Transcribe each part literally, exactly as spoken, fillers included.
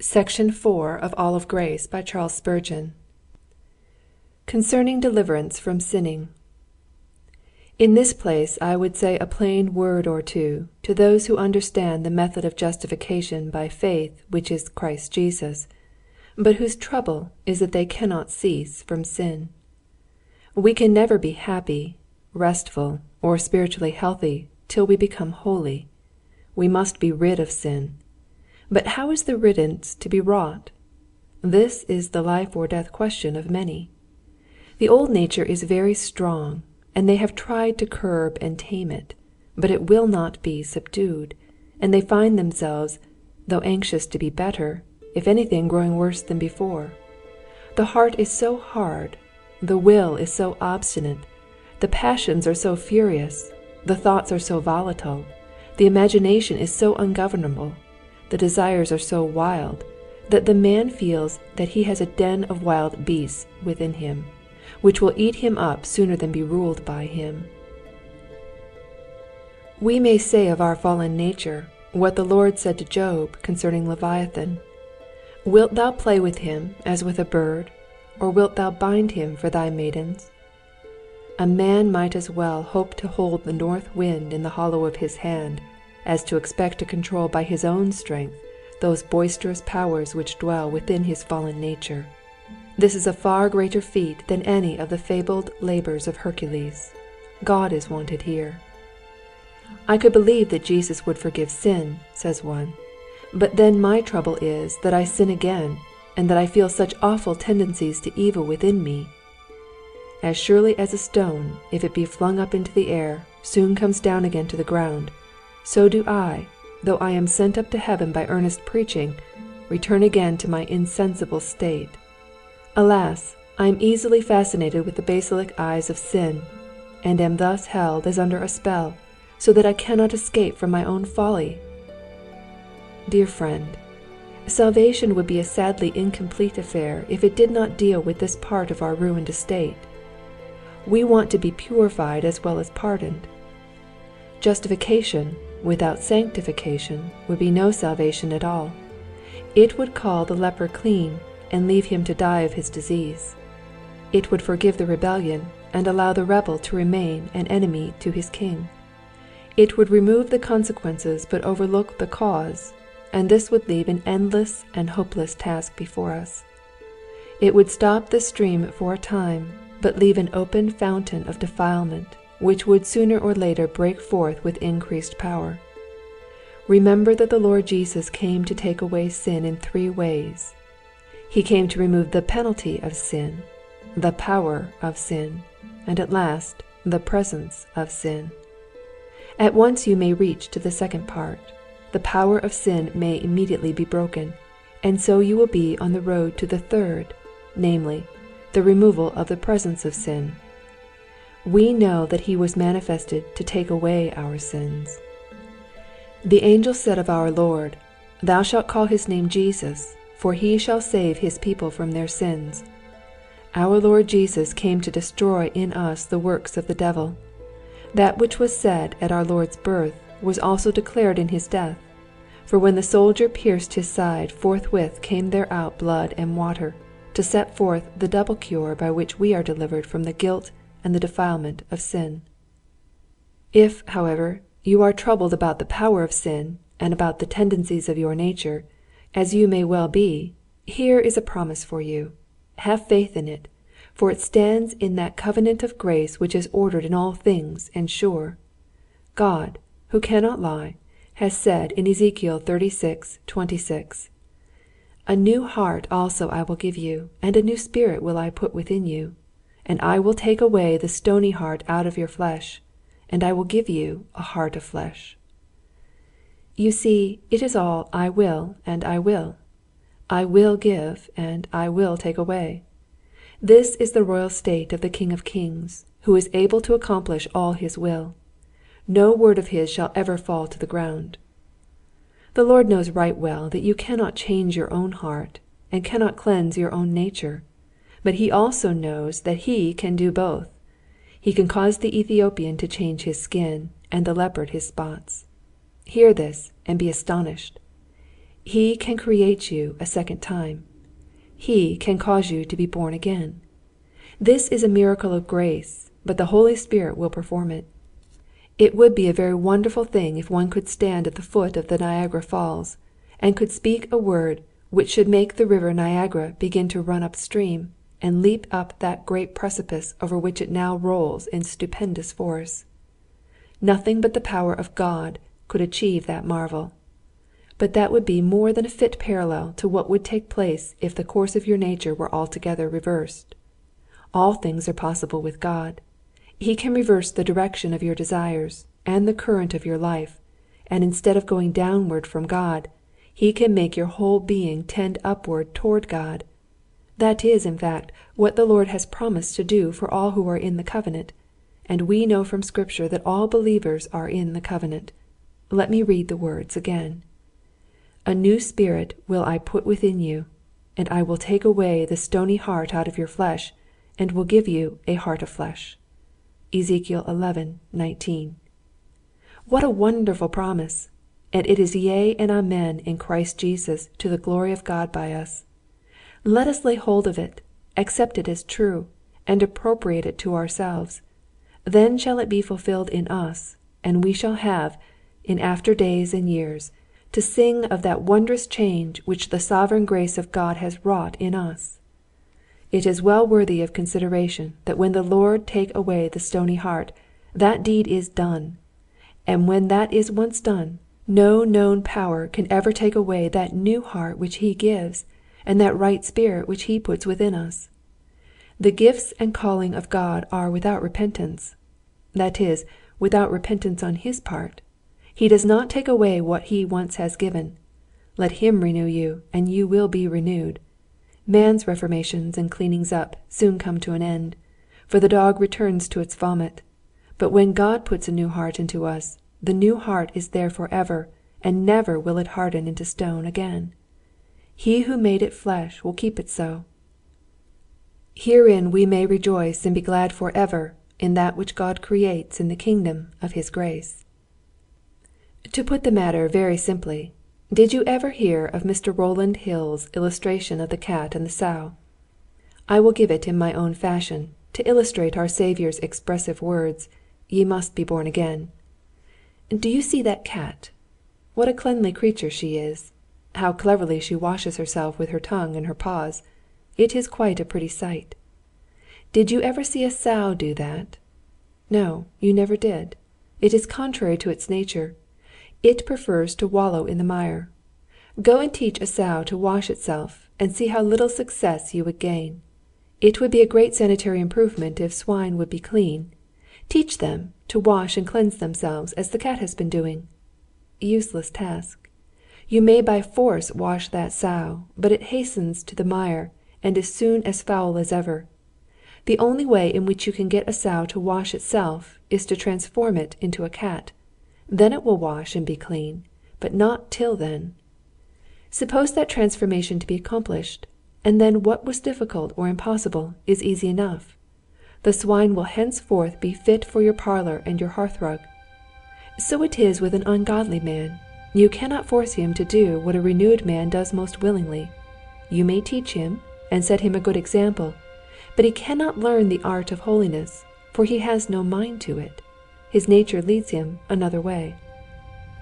Section four of All of Grace by Charles Spurgeon. Concerning deliverance from sinning. In this place I would say a plain word or two to those who understand the method of justification by faith which is Christ Jesus, but whose trouble is that they cannot cease from sin. We can never be happy, restful, or spiritually healthy till we become holy. We must be rid of sin. But how is the riddance to be wrought? This is the life or death question of many. The old nature is very strong, and they have tried to curb and tame it, but it will not be subdued, and they find themselves, though anxious to be better, if anything growing worse than before. The heart is so hard, the will is so obstinate, the passions are so furious, the thoughts are so volatile, the imagination is so ungovernable, the desires are so wild, that the man feels that he has a den of wild beasts within him, which will eat him up sooner than be ruled by him. We may say of our fallen nature what the Lord said to Job concerning Leviathan: "Wilt thou play with him as with a bird, or wilt thou bind him for thy maidens?" A man might as well hope to hold the north wind in the hollow of his hand as to expect to control by his own strength those boisterous powers which dwell within his fallen nature. This is a far greater feat than any of the fabled labors of Hercules. God is wanted here. I could believe that Jesus would forgive sin, says one, but then my trouble is that I sin again, and that I feel such awful tendencies to evil within me. As surely as a stone, if it be flung up into the air, soon comes down again to the ground, so do I, though I am sent up to heaven by earnest preaching, return again to my insensible state. Alas, I am easily fascinated with the basilisk eyes of sin, and am thus held as under a spell, so that I cannot escape from my own folly. Dear friend, salvation would be a sadly incomplete affair if it did not deal with this part of our ruined estate. We want to be purified as well as pardoned. Justification without sanctification would be no salvation at all. It would call the leper clean, and leave him to die of his disease. It would forgive the rebellion, and allow the rebel to remain an enemy to his king. It would remove the consequences, but overlook the cause, and this would leave an endless and hopeless task before us. It would stop the stream for a time, but leave an open fountain of defilement, which would sooner or later break forth with increased power. Remember that the Lord Jesus came to take away sin in three ways. He came to remove the penalty of sin, the power of sin, and at last, the presence of sin. At once you may reach to the second part. The power of sin may immediately be broken, and so you will be on the road to the third, namely, the removal of the presence of sin. We know that He was manifested to take away our sins. The angel said of our Lord, "Thou shalt call His name Jesus, for He shall save His people from their sins." Our Lord Jesus came to destroy in us the works of the devil. That which was said at our Lord's birth was also declared in His death. For when the soldier pierced His side, forthwith came there out blood and water, to set forth the double cure by which we are delivered from the guilt and the defilement of sin. If, however, you are troubled about the power of sin and about the tendencies of your nature, as you may well be, here is a promise for you. Have faith in it, for it stands in that covenant of grace which is ordered in all things and sure. God, who cannot lie, has said in Ezekiel thirty-six twenty-six, "A new heart also I will give you, and a new spirit will I put within you. And I will take away the stony heart out of your flesh, and I will give you a heart of flesh." You see, it is all "I will" and "I will." "I will give" and "I will take away." This is the royal state of the King of Kings, who is able to accomplish all His will. No word of His shall ever fall to the ground. The Lord knows right well that you cannot change your own heart, and cannot cleanse your own nature. But He also knows that He can do both. He can cause the Ethiopian to change his skin, and the leopard his spots. Hear this, and be astonished. He can create you a second time. He can cause you to be born again. This is a miracle of grace, but the Holy Spirit will perform it. It would be a very wonderful thing if one could stand at the foot of the Niagara Falls and could speak a word which should make the river Niagara begin to run up stream and leap up that great precipice over which it now rolls in stupendous force. Nothing but the power of God could achieve that marvel. But that would be more than a fit parallel to what would take place if the course of your nature were altogether reversed. All things are possible with God. He can reverse the direction of your desires and the current of your life, and instead of going downward from God, He can make your whole being tend upward toward God. That is, in fact, what the Lord has promised to do for all who are in the covenant, and we know from Scripture that all believers are in the covenant. Let me read the words again. A new spirit will I put within you, and I will take away the stony heart out of your flesh, and will give you a heart of flesh. Ezekiel eleven nineteen. What a wonderful promise! And it is yea and amen in Christ Jesus to the glory of God by us. Let us lay hold of it, accept it as true, and appropriate it to ourselves. Then shall it be fulfilled in us, and we shall have, in after days and years, to sing of that wondrous change which the sovereign grace of God has wrought in us. It is well worthy of consideration that when the Lord take away the stony heart, that deed is done, and when that is once done, no known power can ever take away that new heart which He gives, and that right spirit which He puts within us. The gifts and calling of God are without repentance, that is, without repentance on His part. He does not take away what He once has given. Let Him renew you, and you will be renewed. Man's reformations and cleanings up soon come to an end, for the dog returns to its vomit. But when God puts a new heart into us, the new heart is there forever, and never will it harden into stone again. He who made it flesh will keep it so. Herein we may rejoice and be glad forever in that which God creates in the kingdom of His grace. To put the matter very simply, did you ever hear of Mister Rowland Hill's illustration of the cat and the sow? I will give it in my own fashion, to illustrate our Saviour's expressive words, "Ye must be born again." Do you see that cat? What a cleanly creature she is! How cleverly she washes herself with her tongue and her paws! It is quite a pretty sight. Did you ever see a sow do that? No, you never did. It is contrary to its nature. It prefers to wallow in the mire. Go and teach a sow to wash itself, and see how little success you would gain. It would be a great sanitary improvement if swine would be clean. Teach them to wash and cleanse themselves as the cat has been doing. Useless task. You may by force wash that sow, but it hastens to the mire, and is soon as foul as ever. The only way in which you can get a sow to wash itself is to transform it into a cat. Then it will wash and be clean, but not till then. Suppose that transformation to be accomplished, and then what was difficult or impossible is easy enough. The swine will henceforth be fit for your parlour and your hearthrug. So it is with an ungodly man. You cannot force him to do what a renewed man does most willingly. You may teach him and set him a good example, but he cannot learn the art of holiness, for he has no mind to it. His nature leads him another way.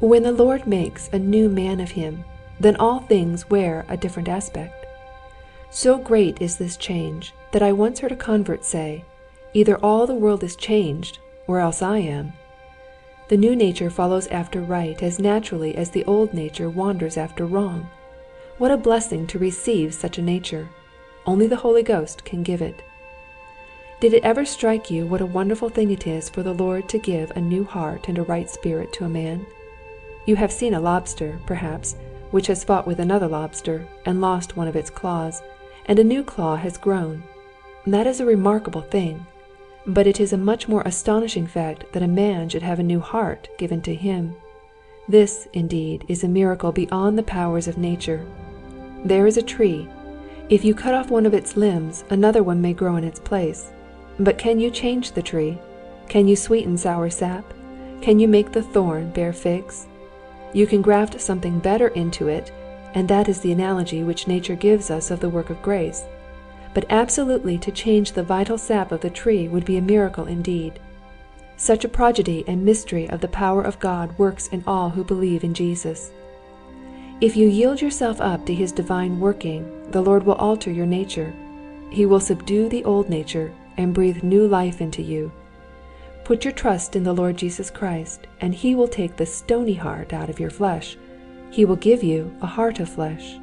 When the Lord makes a new man of him, then all things wear a different aspect. So great is this change that I once heard a convert say, "Either all the world is changed, or else I am." The new nature follows after right as naturally as the old nature wanders after wrong. What a blessing to receive such a nature! Only the Holy Ghost can give it. Did it ever strike you what a wonderful thing it is for the Lord to give a new heart and a right spirit to a man? You have seen a lobster, perhaps, which has fought with another lobster and lost one of its claws, and a new claw has grown. That is a remarkable thing, but it is a much more astonishing fact that a man should have a new heart given to him. This, indeed, is a miracle beyond the powers of nature. There is a tree. If you cut off one of its limbs, another one may grow in its place. But can you change the tree? Can you sweeten sour sap? Can you make the thorn bear figs? You can graft something better into it, and that is the analogy which nature gives us of the work of grace. But absolutely to change the vital sap of the tree would be a miracle indeed. Such a prodigy and mystery of the power of God works in all who believe in Jesus. If you yield yourself up to his divine working, the Lord will alter your nature. He will subdue the old nature and breathe new life into you. Put your trust in the Lord Jesus Christ, and he will take the stony heart out of your flesh. He will give you a heart of flesh.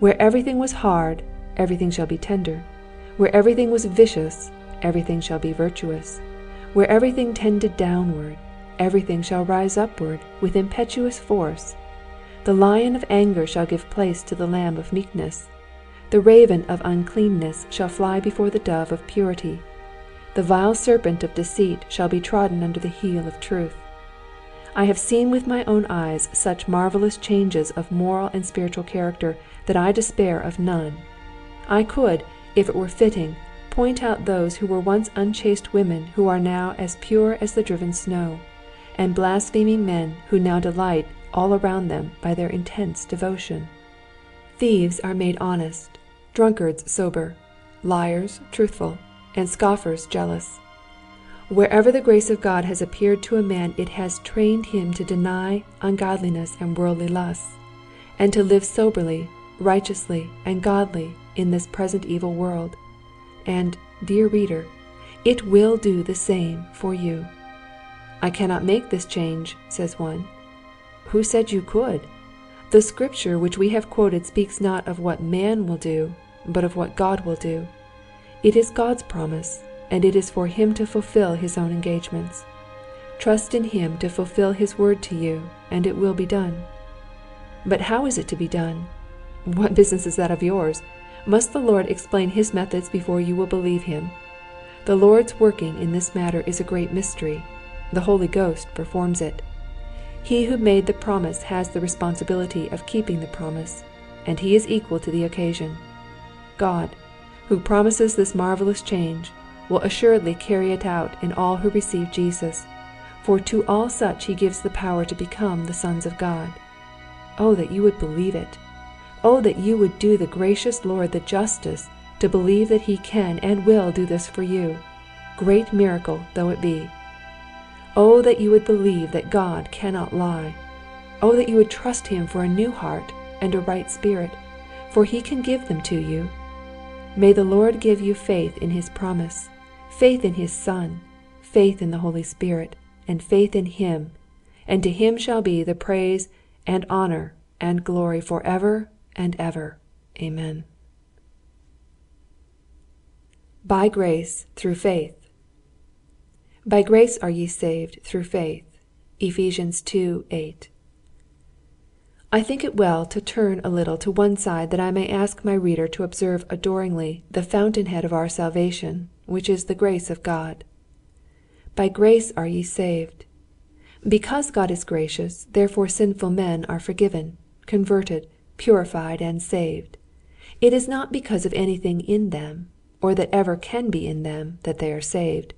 Where everything was hard, everything shall be tender. Where everything was vicious, everything shall be virtuous. Where everything tended downward, everything shall rise upward with impetuous force. The lion of anger shall give place to the lamb of meekness. The raven of uncleanness shall fly before the dove of purity. The vile serpent of deceit shall be trodden under the heel of truth. I have seen with my own eyes such marvelous changes of moral and spiritual character that I despair of none. I could, if it were fitting, point out those who were once unchaste women who are now as pure as the driven snow, and blaspheming men who now delight all around them by their intense devotion. Thieves are made honest, drunkards sober, liars truthful, and scoffers jealous. Wherever the grace of God has appeared to a man, it has trained him to deny ungodliness and worldly lusts, and to live soberly, righteously, and godly in this present evil world. And, dear reader, it will do the same for you. I cannot make this change, says one. Who said you could? The scripture which we have quoted speaks not of what man will do, but of what God will do. It is God's promise, and it is for him to fulfill his own engagements. Trust in him to fulfill his word to you, and it will be done. But how is it to be done? What business is that of yours? Must the Lord explain his methods before you will believe him? The Lord's working in this matter is a great mystery. The Holy Ghost performs it. He who made the promise has the responsibility of keeping the promise, and he is equal to the occasion. God, who promises this marvelous change, will assuredly carry it out in all who receive Jesus, for to all such he gives the power to become the sons of God. Oh, that you would believe it! Oh, that you would do the gracious Lord the justice to believe that he can and will do this for you, great miracle though it be. Oh, that you would believe that God cannot lie. Oh, that you would trust him for a new heart and a right spirit, for he can give them to you. May the Lord give you faith in his promise, faith in his Son, faith in the Holy Spirit, and faith in him, and to him shall be the praise and honor and glory forever and ever. Amen. By grace through faith. By grace are ye saved through faith. Ephesians two eight. I think it well to turn a little to one side that I may ask my reader to observe adoringly the fountainhead of our salvation, which is the grace of God. By grace are ye saved. Because God is gracious, therefore sinful men are forgiven, converted, purified, and saved. It is not because of anything in them, or that ever can be in them, that they are saved,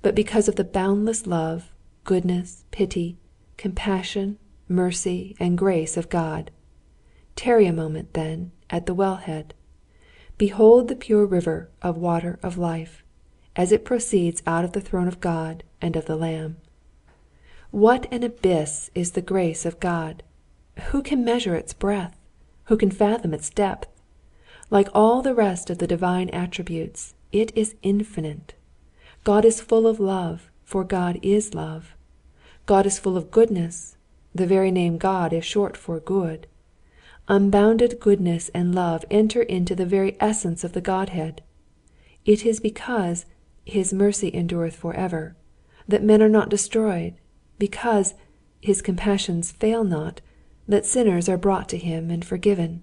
but because of the boundless love, goodness, pity, compassion, mercy, and grace of God. Tarry a moment, then, at the wellhead. Behold the pure river of water of life, as it proceeds out of the throne of God and of the Lamb. What an abyss is the grace of God! Who can measure its breadth? Who can fathom its depth? Like all the rest of the divine attributes, it is infinite. God is full of love, for God is love. God is full of goodness. The very name God is short for good. Unbounded goodness and love enter into the very essence of the Godhead. It is because his mercy endureth forever, that men are not destroyed, because his compassions fail not, that sinners are brought to him and forgiven.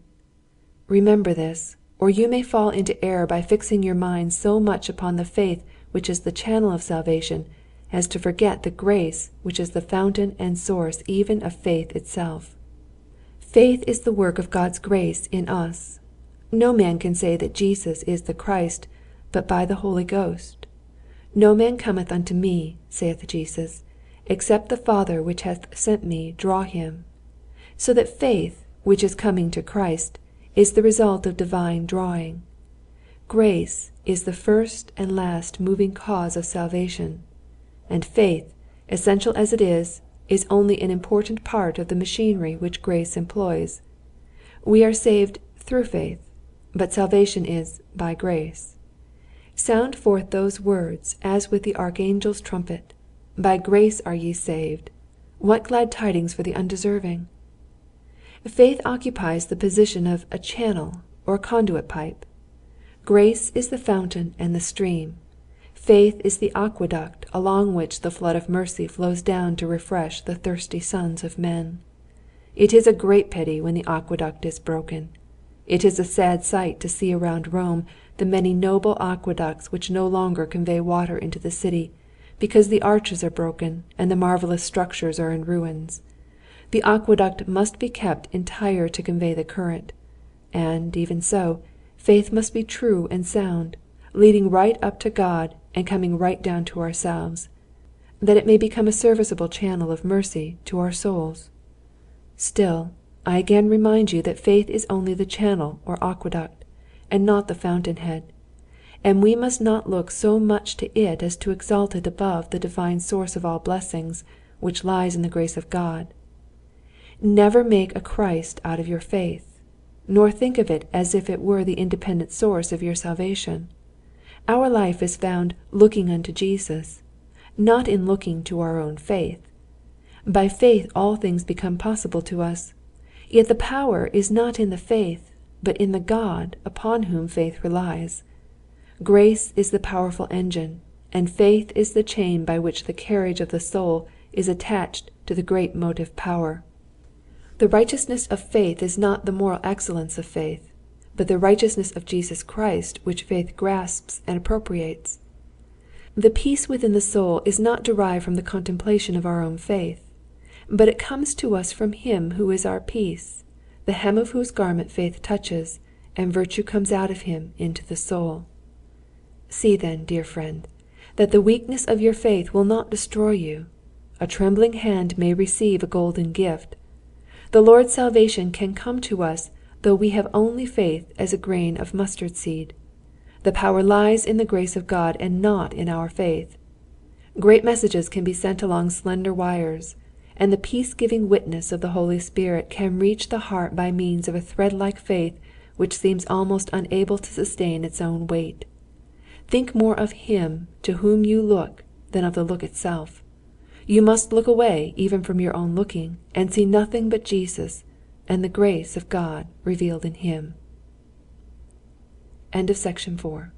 Remember this, or you may fall into error by fixing your mind so much upon the faith which is the channel of salvation, as to forget the grace which is the fountain and source even of faith itself. Faith is the work of God's grace in us. No man can say that Jesus is the Christ, but by the Holy Ghost. No man cometh unto me, saith Jesus, except the Father which hath sent me draw him. So that faith, which is coming to Christ, is the result of divine drawing. Grace is the first and last moving cause of salvation, and faith, essential as it is, is only an important part of the machinery which grace employs. We are saved through faith, but salvation is by grace. Sound forth those words as with the archangel's trumpet, by grace are ye saved. What glad tidings for the undeserving! Faith occupies the position of a channel or conduit pipe. Grace is the fountain and the stream. Faith is the aqueduct along which the flood of mercy flows down to refresh the thirsty sons of men. It is a great pity when the aqueduct is broken. It is a sad sight to see around Rome the many noble aqueducts which no longer convey water into the city, because the arches are broken and the marvelous structures are in ruins. The aqueduct must be kept entire to convey the current. And, even so, faith must be true and sound, leading right up to God and coming right down to ourselves, that it may become a serviceable channel of mercy to our souls. Still, I again remind you that faith is only the channel or aqueduct, and not the fountainhead, and we must not look so much to it as to exalt it above the divine source of all blessings, which lies in the grace of God. Never make a Christ out of your faith, nor think of it as if it were the independent source of your salvation. Our life is found looking unto Jesus, not in looking to our own faith. By faith all things become possible to us, yet the power is not in the faith, but in the God upon whom faith relies. Grace is the powerful engine, and faith is the chain by which the carriage of the soul is attached to the great motive power. The righteousness of faith is not the moral excellence of faith, but the righteousness of Jesus Christ which faith grasps and appropriates. The peace within the soul is not derived from the contemplation of our own faith, but it comes to us from Him who is our peace, the hem of whose garment faith touches, and virtue comes out of Him into the soul. See then, dear friend, that the weakness of your faith will not destroy you. A trembling hand may receive a golden gift. The Lord's salvation can come to us though we have only faith as a grain of mustard seed. The power lies in the grace of God and not in our faith. Great messages can be sent along slender wires, and the peace-giving witness of the Holy Spirit can reach the heart by means of a thread-like faith which seems almost unable to sustain its own weight. Think more of Him to whom you look than of the look itself. You must look away even from your own looking, and see nothing but Jesus and the grace of God revealed in Him. End of section four.